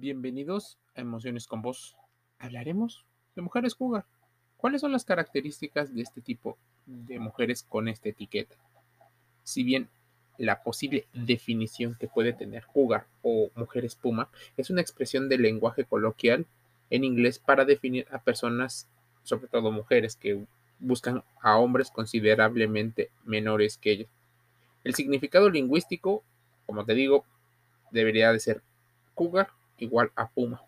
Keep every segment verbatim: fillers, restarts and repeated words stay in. Bienvenidos a Emociones con Vos. Hablaremos de mujeres cougar. ¿Cuáles son las características de este tipo de mujeres con esta etiqueta? Si bien la posible definición que puede tener cougar o mujer espuma es una expresión del lenguaje coloquial en inglés para definir a personas, sobre todo mujeres, que buscan a hombres considerablemente menores que ellas. El significado lingüístico, como te digo, debería de ser cougar igual a puma,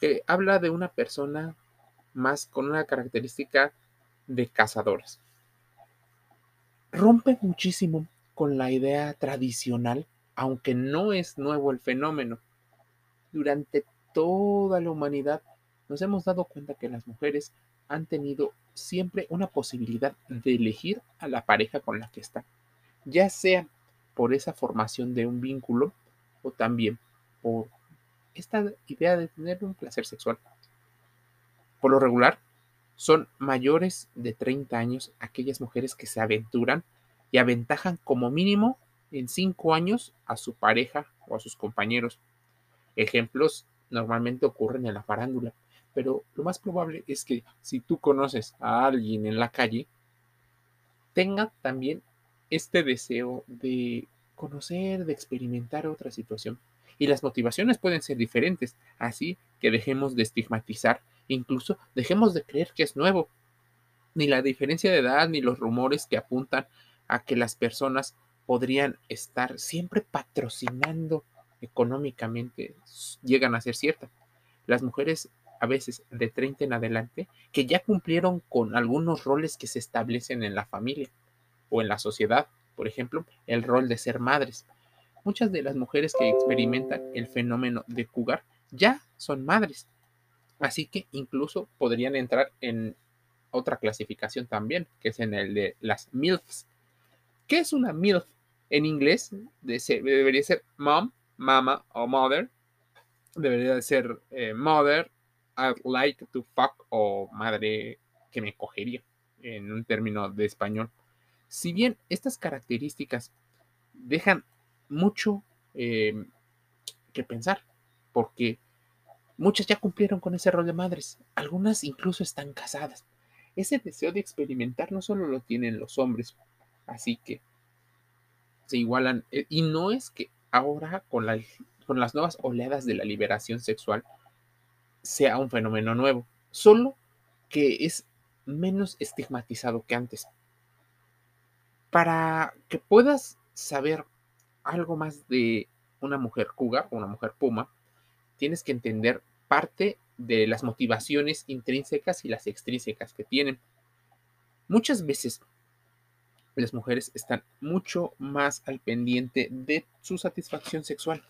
que habla de una persona más con una característica de cazadoras. Rompe muchísimo con la idea tradicional, aunque no es nuevo el fenómeno. Durante toda la humanidad nos hemos dado cuenta que las mujeres han tenido siempre una posibilidad de elegir a la pareja con la que están, ya sea por esa formación de un vínculo o también por esta idea de tener un placer sexual. Por lo regular, son mayores de treinta años aquellas mujeres que se aventuran y aventajan como mínimo en cinco años a su pareja o a sus compañeros. Ejemplos normalmente ocurren en la farándula, pero lo más probable es que si tú conoces a alguien en la calle, tenga también este deseo de conocer, de experimentar otra situación. Y las motivaciones pueden ser diferentes, así que dejemos de estigmatizar, incluso dejemos de creer que es nuevo. Ni la diferencia de edad, ni los rumores que apuntan a que las personas podrían estar siempre patrocinando económicamente llegan a ser ciertas. Las mujeres a veces de treinta en adelante, que ya cumplieron con algunos roles que se establecen en la familia o en la sociedad, por ejemplo, el rol de ser madres. Muchas de las mujeres que experimentan el fenómeno de cougar ya son madres, así que incluso podrían entrar en otra clasificación también, que es en el de las MILFs. ¿Qué es una MILF? En inglés debería ser mom, mama o mother. Debería ser eh, mother, I'd like to fuck, o madre que me cogería, en un término de español. Si bien estas características dejan mucho eh, que pensar, porque muchas ya cumplieron con ese rol de madres, algunas incluso están casadas. Ese deseo de experimentar no solo lo tienen los hombres, así que se igualan, y no es que ahora con, la, con las nuevas oleadas de la liberación sexual sea un fenómeno nuevo, solo que es menos estigmatizado que antes. Para que puedas saber algo más de una mujer cougar o una mujer puma, tienes que entender parte de las motivaciones intrínsecas y las extrínsecas que tienen. Muchas veces las mujeres están mucho más al pendiente de su satisfacción sexual.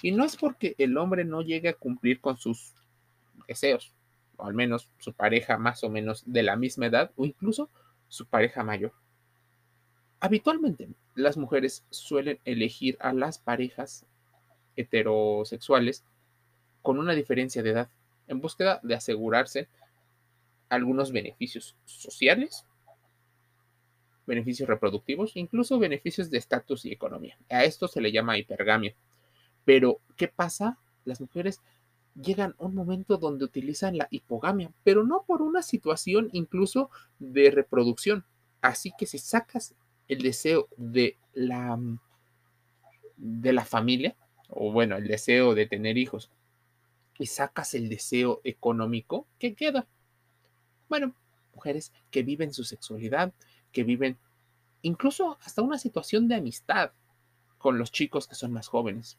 Y no es porque el hombre no llegue a cumplir con sus deseos, o al menos su pareja más o menos de la misma edad, o incluso su pareja mayor. Habitualmente, las mujeres suelen elegir a las parejas heterosexuales con una diferencia de edad, en búsqueda de asegurarse algunos beneficios sociales, beneficios reproductivos, incluso beneficios de estatus y economía. A esto se le llama hipergamia. Pero, ¿qué pasa? Las mujeres llegan a un momento donde utilizan la hipogamia, pero no por una situación incluso de reproducción. Así que si sacas el deseo de la, de la familia, o bueno, el deseo de tener hijos, y sacas el deseo económico, ¿qué queda? Bueno, mujeres que viven su sexualidad, que viven incluso hasta una situación de amistad con los chicos que son más jóvenes.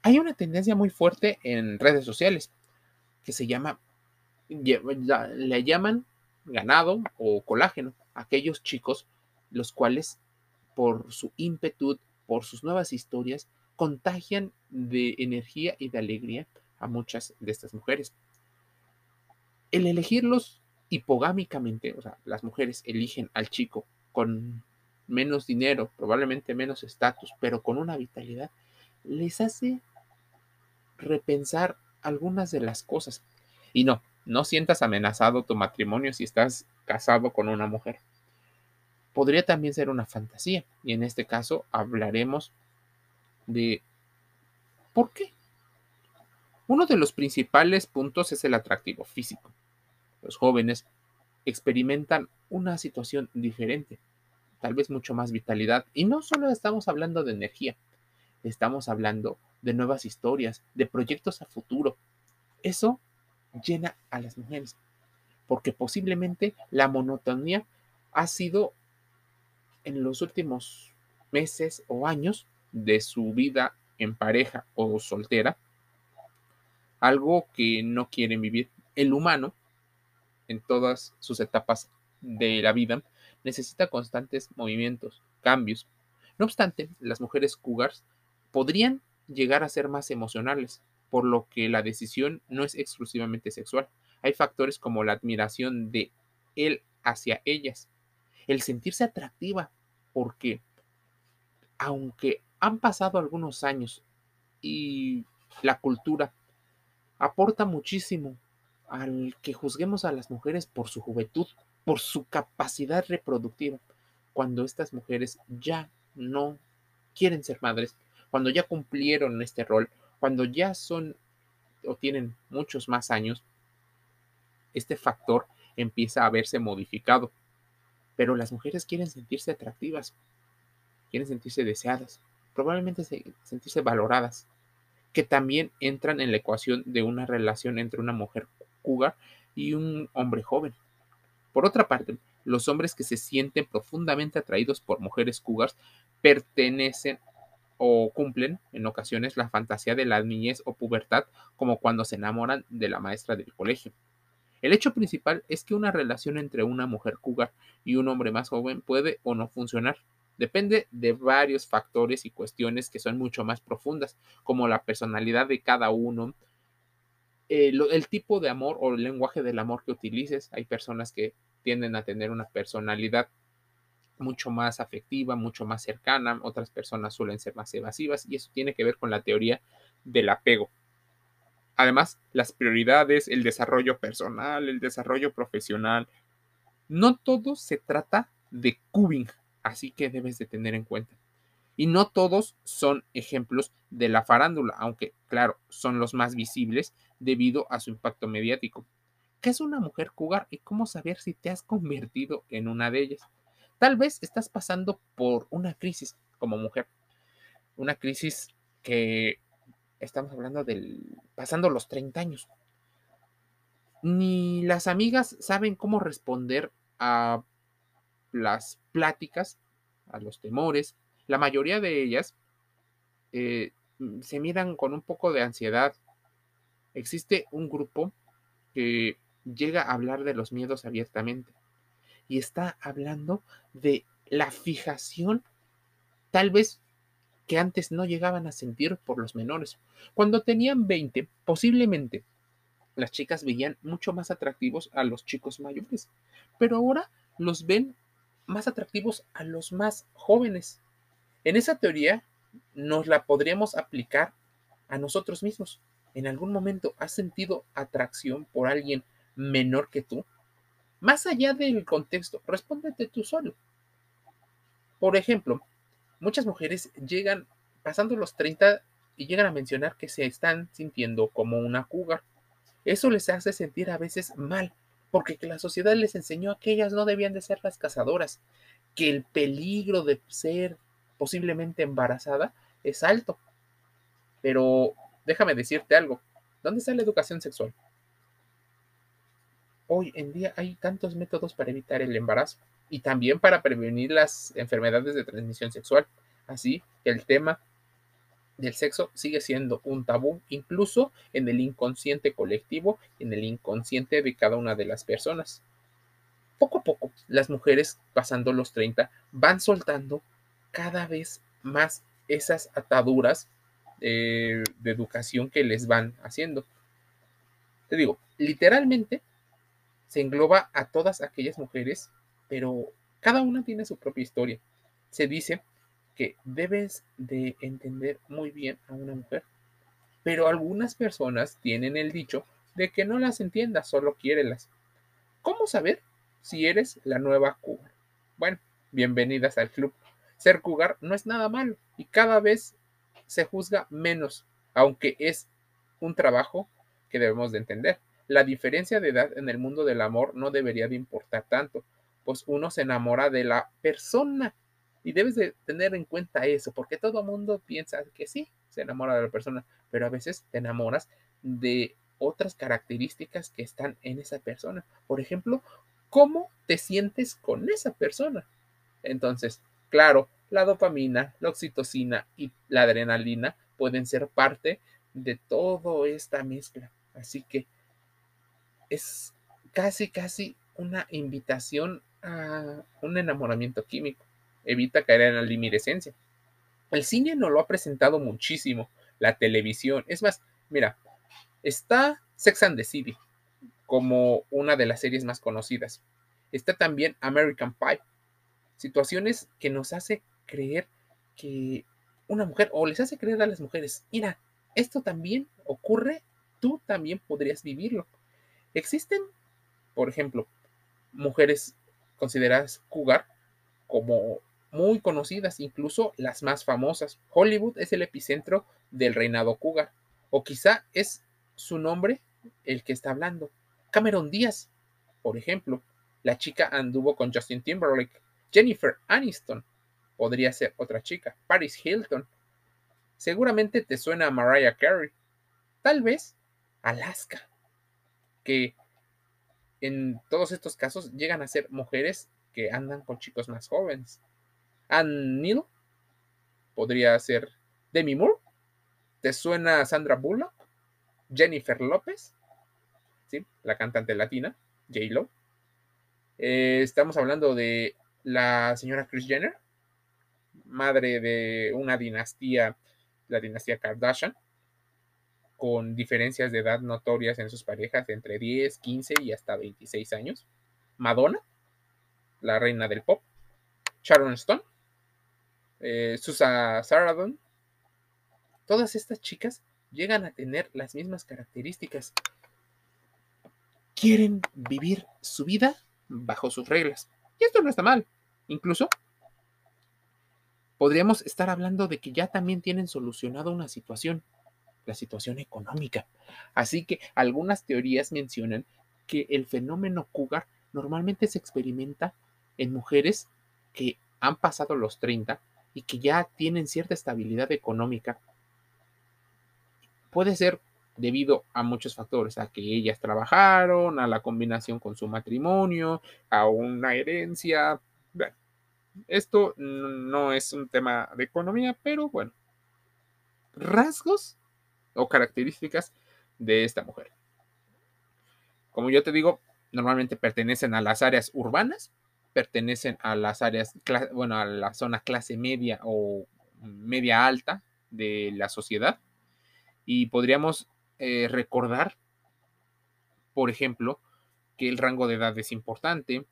Hay una tendencia muy fuerte en redes sociales que se llama, le llaman ganado o colágeno. Aquellos chicos los cuales por su ímpetu, por sus nuevas historias, contagian de energía y de alegría a muchas de estas mujeres. El elegirlos hipogámicamente, o sea, las mujeres eligen al chico con menos dinero, probablemente menos estatus, pero con una vitalidad, les hace repensar algunas de las cosas. Y no, no sientas amenazado tu matrimonio si estás casado con una mujer. Podría también ser una fantasía, y en este caso hablaremos de por qué Uno de los principales puntos es el atractivo físico. Los jóvenes experimentan una situación diferente, tal vez mucho más vitalidad. Y no solo estamos hablando de energía, estamos hablando de nuevas historias, de proyectos a futuro. Eso llena a las mujeres, porque posiblemente la monotonía ha sido en los últimos meses o años de su vida en pareja o soltera, algo que no quieren vivir. El humano, en todas sus etapas de la vida, necesita constantes movimientos, cambios. No obstante, las mujeres cougars podrían llegar a ser más emocionales, por lo que la decisión no es exclusivamente sexual. Hay factores como la admiración de él hacia ellas, el sentirse atractiva, porque aunque han pasado algunos años y la cultura aporta muchísimo al que juzguemos a las mujeres por su juventud, por su capacidad reproductiva, cuando estas mujeres ya no quieren ser madres, cuando ya cumplieron este rol, cuando ya son o tienen muchos más años, este factor empieza a verse modificado. Pero las mujeres quieren sentirse atractivas, quieren sentirse deseadas, probablemente sentirse valoradas, que también entran en la ecuación de una relación entre una mujer cougar y un hombre joven. Por otra parte, los hombres que se sienten profundamente atraídos por mujeres cougars pertenecen o cumplen en ocasiones la fantasía de la niñez o pubertad, como cuando se enamoran de la maestra del colegio. El hecho principal es que una relación entre una mujer cougar y un hombre más joven puede o no funcionar. Depende de varios factores y cuestiones que son mucho más profundas, como la personalidad de cada uno, el, el tipo de amor o el lenguaje del amor que utilices. Hay personas que tienden a tener una personalidad mucho más afectiva, mucho más cercana. Otras personas suelen ser más evasivas y eso tiene que ver con la teoría del apego. Además, las prioridades, el desarrollo personal, el desarrollo profesional. No todo se trata de cubing. Así que debes de tener en cuenta. Y no todos son ejemplos de la farándula, aunque, claro, son los más visibles debido a su impacto mediático. ¿Qué es una mujer cougar y cómo saber si te has convertido en una de ellas? Tal vez estás pasando por una crisis como mujer. Una crisis que estamos hablando del pasando los treinta años. Ni las amigas saben cómo responder a las pláticas, a los temores. La mayoría de ellas eh, se miran con un poco de ansiedad. Existe un grupo que llega a hablar de los miedos abiertamente y está hablando de la fijación, tal vez que antes no llegaban a sentir por los menores. Cuando tenían veinte, posiblemente las chicas veían mucho más atractivos a los chicos mayores, pero ahora los ven más atractivos a los más jóvenes. En esa teoría nos la podríamos aplicar a nosotros mismos. ¿En algún momento has sentido atracción por alguien menor que tú? Más allá del contexto, respóndete tú solo. Por ejemplo, muchas mujeres llegan pasando los treinta y llegan a mencionar que se están sintiendo como una cougar. Eso les hace sentir a veces mal, porque la sociedad les enseñó que ellas no debían de ser las cazadoras, que el peligro de ser posiblemente embarazada es alto. Pero déjame decirte algo, ¿dónde está la educación sexual? Hoy en día hay tantos métodos para evitar el embarazo y también para prevenir las enfermedades de transmisión sexual. Así que el tema del sexo sigue siendo un tabú, incluso en el inconsciente colectivo, en el inconsciente de cada una de las personas. Poco a poco, las mujeres pasando los treinta van soltando cada vez más esas ataduras eh, de educación que les van haciendo. Te digo, literalmente se engloba a todas aquellas mujeres, pero cada una tiene su propia historia. Se dice que debes de entender muy bien a una mujer, pero algunas personas tienen el dicho de que no las entiendas, solo quiérelas. ¿Cómo saber si eres la nueva cougar? Bueno, bienvenidas al club. Ser cougar no es nada malo y cada vez se juzga menos, aunque es un trabajo que debemos de entender. La diferencia de edad en el mundo del amor no debería de importar tanto, pues uno se enamora de la persona y debes de tener en cuenta eso, porque todo mundo piensa que sí, se enamora de la persona, pero a veces te enamoras de otras características que están en esa persona. Por ejemplo, ¿cómo te sientes con esa persona? Entonces, claro, la dopamina, la oxitocina y la adrenalina pueden ser parte de toda esta mezcla. Así que es casi, casi una invitación a un enamoramiento químico. Evita caer en la luminiscencia. El cine nos lo ha presentado muchísimo. La televisión. Es más, mira, está Sex and the City como una de las series más conocidas. Está también American Pie. Situaciones que nos hace creer que una mujer, o les hace creer a las mujeres, mira, esto también ocurre, tú también podrías vivirlo. Existen, por ejemplo, mujeres consideradas cougar como muy conocidas, incluso las más famosas. Hollywood es el epicentro del reinado cougar, o quizá es su nombre el que está hablando. Cameron Díaz, por ejemplo, la chica anduvo con Justin Timberlake. Jennifer Aniston podría ser otra chica. Paris Hilton. Seguramente te suena a Mariah Carey. Tal vez Alaska, que en todos estos casos llegan a ser mujeres que andan con chicos más jóvenes. Ann Neal podría ser Demi Moore. ¿Te suena a Sandra Bullock? Jennifer López, ¿sí? La cantante latina, J-Lo. Eh, estamos hablando de la señora Kris Jenner, madre de una dinastía, la dinastía Kardashian, con diferencias de edad notorias en sus parejas entre diez, quince y hasta veintiséis años. Madonna, la reina del pop. Sharon Stone, eh, Susan Sarandon. Todas estas chicas llegan a tener las mismas características. Quieren vivir su vida bajo sus reglas. Y esto no está mal. Incluso podríamos estar hablando de que ya también tienen solucionado una situación, la situación económica. Así que algunas teorías mencionan que el fenómeno cougar normalmente se experimenta en mujeres que han pasado los treinta y que ya tienen cierta estabilidad económica. Puede ser debido a muchos factores, a que ellas trabajaron, a la combinación con su matrimonio, a una herencia. Bueno, esto no es un tema de economía, pero bueno, rasgos o características de esta mujer. Como yo te digo, normalmente pertenecen a las áreas urbanas, pertenecen a las áreas, bueno, a la zona clase media o media alta de la sociedad, y podríamos Eh, recordar, por ejemplo, que el rango de edad es importante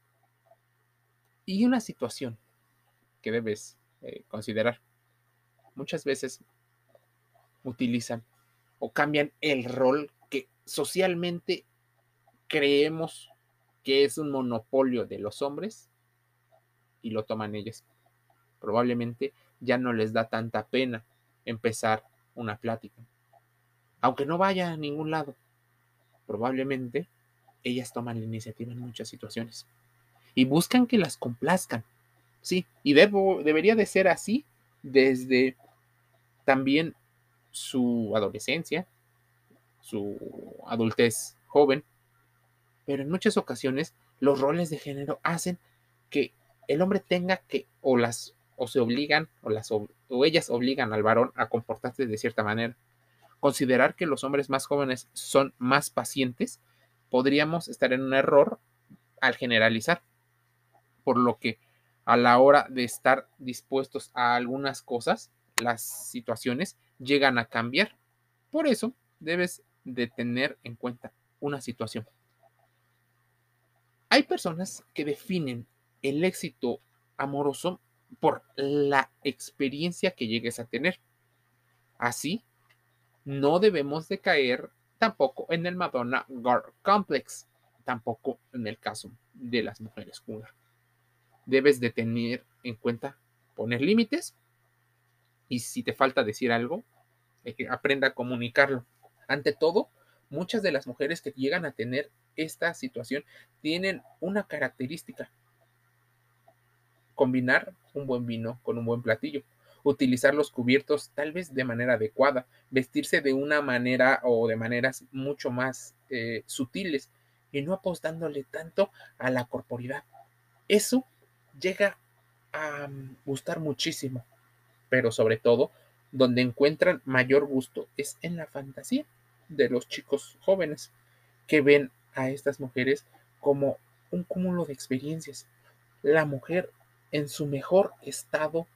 y una situación que debes eh, considerar. Muchas veces utilizan o cambian el rol que socialmente creemos que es un monopolio de los hombres y lo toman ellas. Probablemente ya no les da tanta pena empezar una plática. Aunque no vaya a ningún lado, probablemente ellas toman la iniciativa en muchas situaciones y buscan que las complazcan. Sí, y debo, debería de ser así desde también su adolescencia, su adultez joven, pero en muchas ocasiones los roles de género hacen que el hombre tenga que, o las, o se obligan, o las, o ellas obligan al varón a comportarse de cierta manera. Considerar que los hombres más jóvenes son más pacientes, podríamos estar en un error al generalizar, por lo que a la hora de estar dispuestos a algunas cosas, las situaciones llegan a cambiar. Por eso debes de tener en cuenta una situación. Hay personas que definen el éxito amoroso por la experiencia que llegues a tener. Así, no debemos de caer tampoco en el Madonna Girl Complex, tampoco en el caso de las mujeres cougar. Debes de tener en cuenta poner límites y si te falta decir algo, aprenda a comunicarlo. Ante todo, muchas de las mujeres que llegan a tener esta situación tienen una característica: combinar un buen vino con un buen platillo, utilizar los cubiertos tal vez de manera adecuada, vestirse de una manera o de maneras mucho más eh, sutiles y no apostándole tanto a la corporidad. Eso llega a gustar muchísimo, pero sobre todo donde encuentran mayor gusto es en la fantasía de los chicos jóvenes que ven a estas mujeres como un cúmulo de experiencias. La mujer en su mejor estado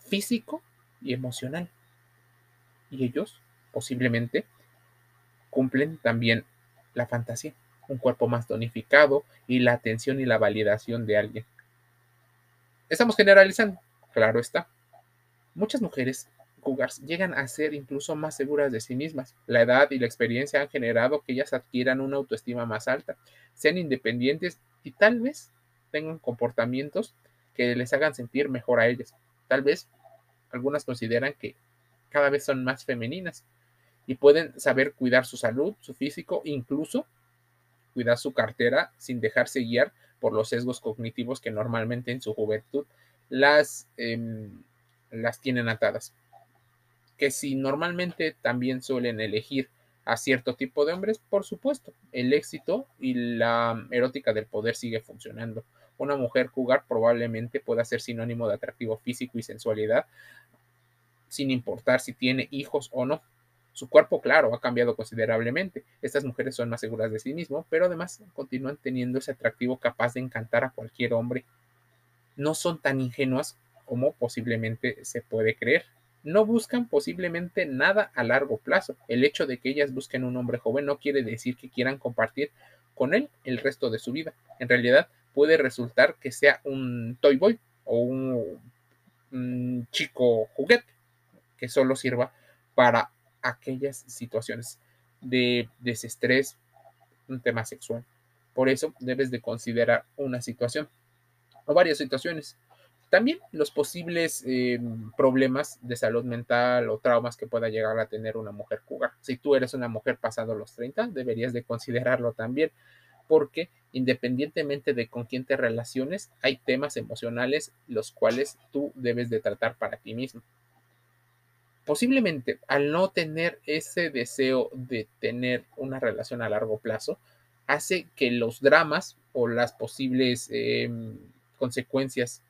físico y emocional. Y ellos posiblemente cumplen también la fantasía, un cuerpo más tonificado y la atención y la validación de alguien. Estamos generalizando, claro está. Muchas mujeres cougars llegan a ser incluso más seguras de sí mismas. La edad y la experiencia han generado que ellas adquieran una autoestima más alta, sean independientes y tal vez tengan comportamientos que les hagan sentir mejor a ellas. Tal vez algunas consideran que cada vez son más femeninas y pueden saber cuidar su salud, su físico, incluso cuidar su cartera sin dejarse guiar por los sesgos cognitivos que normalmente en su juventud las, eh, las tienen atadas. Que si normalmente también suelen elegir a cierto tipo de hombres, por supuesto, el éxito y la erótica del poder sigue funcionando. Una mujer cougar probablemente pueda ser sinónimo de atractivo físico y sensualidad, sin importar si tiene hijos o no. Su cuerpo, claro, ha cambiado considerablemente. Estas mujeres son más seguras de sí mismas, pero además continúan teniendo ese atractivo capaz de encantar a cualquier hombre. No son tan ingenuas como posiblemente se puede creer. No buscan posiblemente nada a largo plazo. El hecho de que ellas busquen un hombre joven no quiere decir que quieran compartir con él el resto de su vida. En realidad, puede resultar que sea un toy boy o un, un chico juguete que solo sirva para aquellas situaciones de desestrés, un tema sexual. Por eso debes de considerar una situación o varias situaciones. También los posibles eh, problemas de salud mental o traumas que pueda llegar a tener una mujer cougar. Si tú eres una mujer pasado los treinta, deberías de considerarlo también, porque independientemente de con quién te relaciones, hay temas emocionales los cuales tú debes de tratar para ti mismo. Posiblemente, al no tener ese deseo de tener una relación a largo plazo, hace que los dramas o las posibles eh, consecuencias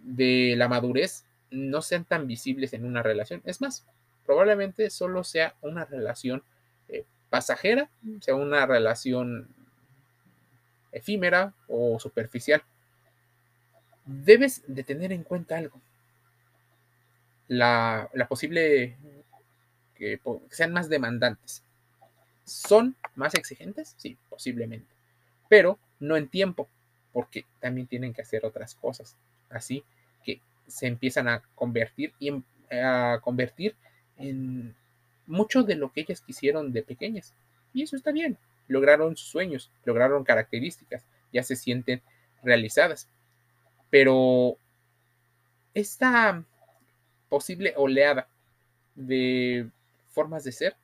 de la madurez no sean tan visibles en una relación. Es más, probablemente solo sea una relación eh, pasajera, sea una relación efímera o superficial. Debes de tener en cuenta algo. La, la posible que sean más demandantes. ¿Son más exigentes? Sí, posiblemente. Pero no en tiempo, porque también tienen que hacer otras cosas. Así que se empiezan a convertir y a convertir en mucho de lo que ellas quisieron de pequeñas. Y eso está bien. Lograron sus sueños, lograron características, ya se sienten realizadas. Pero esta posible oleada de formas de ser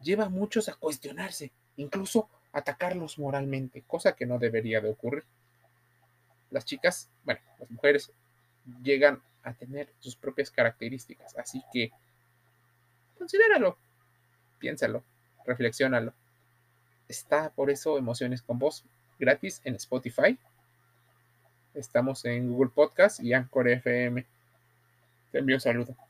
lleva a muchos a cuestionarse, incluso atacarlos moralmente, cosa que no debería de ocurrir. Las chicas, bueno, las mujeres llegan a tener sus propias características, así que considéralo, piénsalo, reflexiónalo. Está por eso Emociones con Voz, gratis en Spotify. Estamos en Google Podcast y Anchor F M. Te envío un saludo.